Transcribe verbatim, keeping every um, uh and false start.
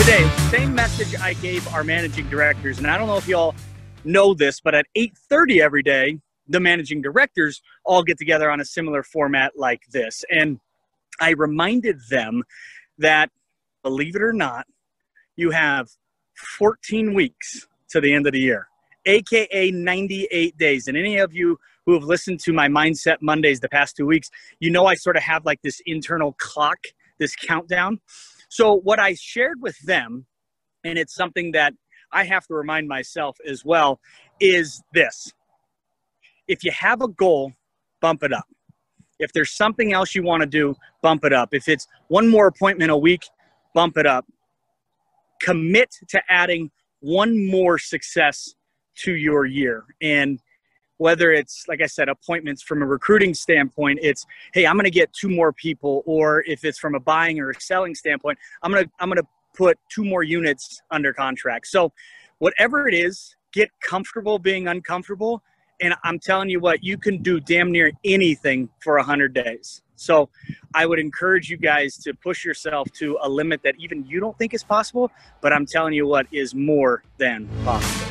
today. Same message I gave our managing directors, and I don't know if y'all know this, but at eight thirty every day, the managing directors all get together on a similar format like this. And I reminded them that, believe it or not, you have fourteen weeks to the end of the year, aka ninety-eight days. And any of you who have listened to my Mindset Mondays the past two weeks, you know I sort of have like this internal clock, this countdown. So what I shared with them, and it's something that I have to remind myself as well, is this. If you have a goal, bump it up. If there's something else you want to do, bump it up. If it's one more appointment a week, bump it up. Commit to adding one more success to your year. And whether it's, like I said, appointments from a recruiting standpoint, it's, hey, I'm going to get two more people. Or if it's from a buying or a selling standpoint, I'm going to, I'm going to put two more units under contract. So whatever it is, get comfortable being uncomfortable. And I'm telling you what, you can do damn near anything for one hundred days. So I would encourage you guys to push yourself to a limit that even you don't think is possible, but I'm telling you what is more than possible.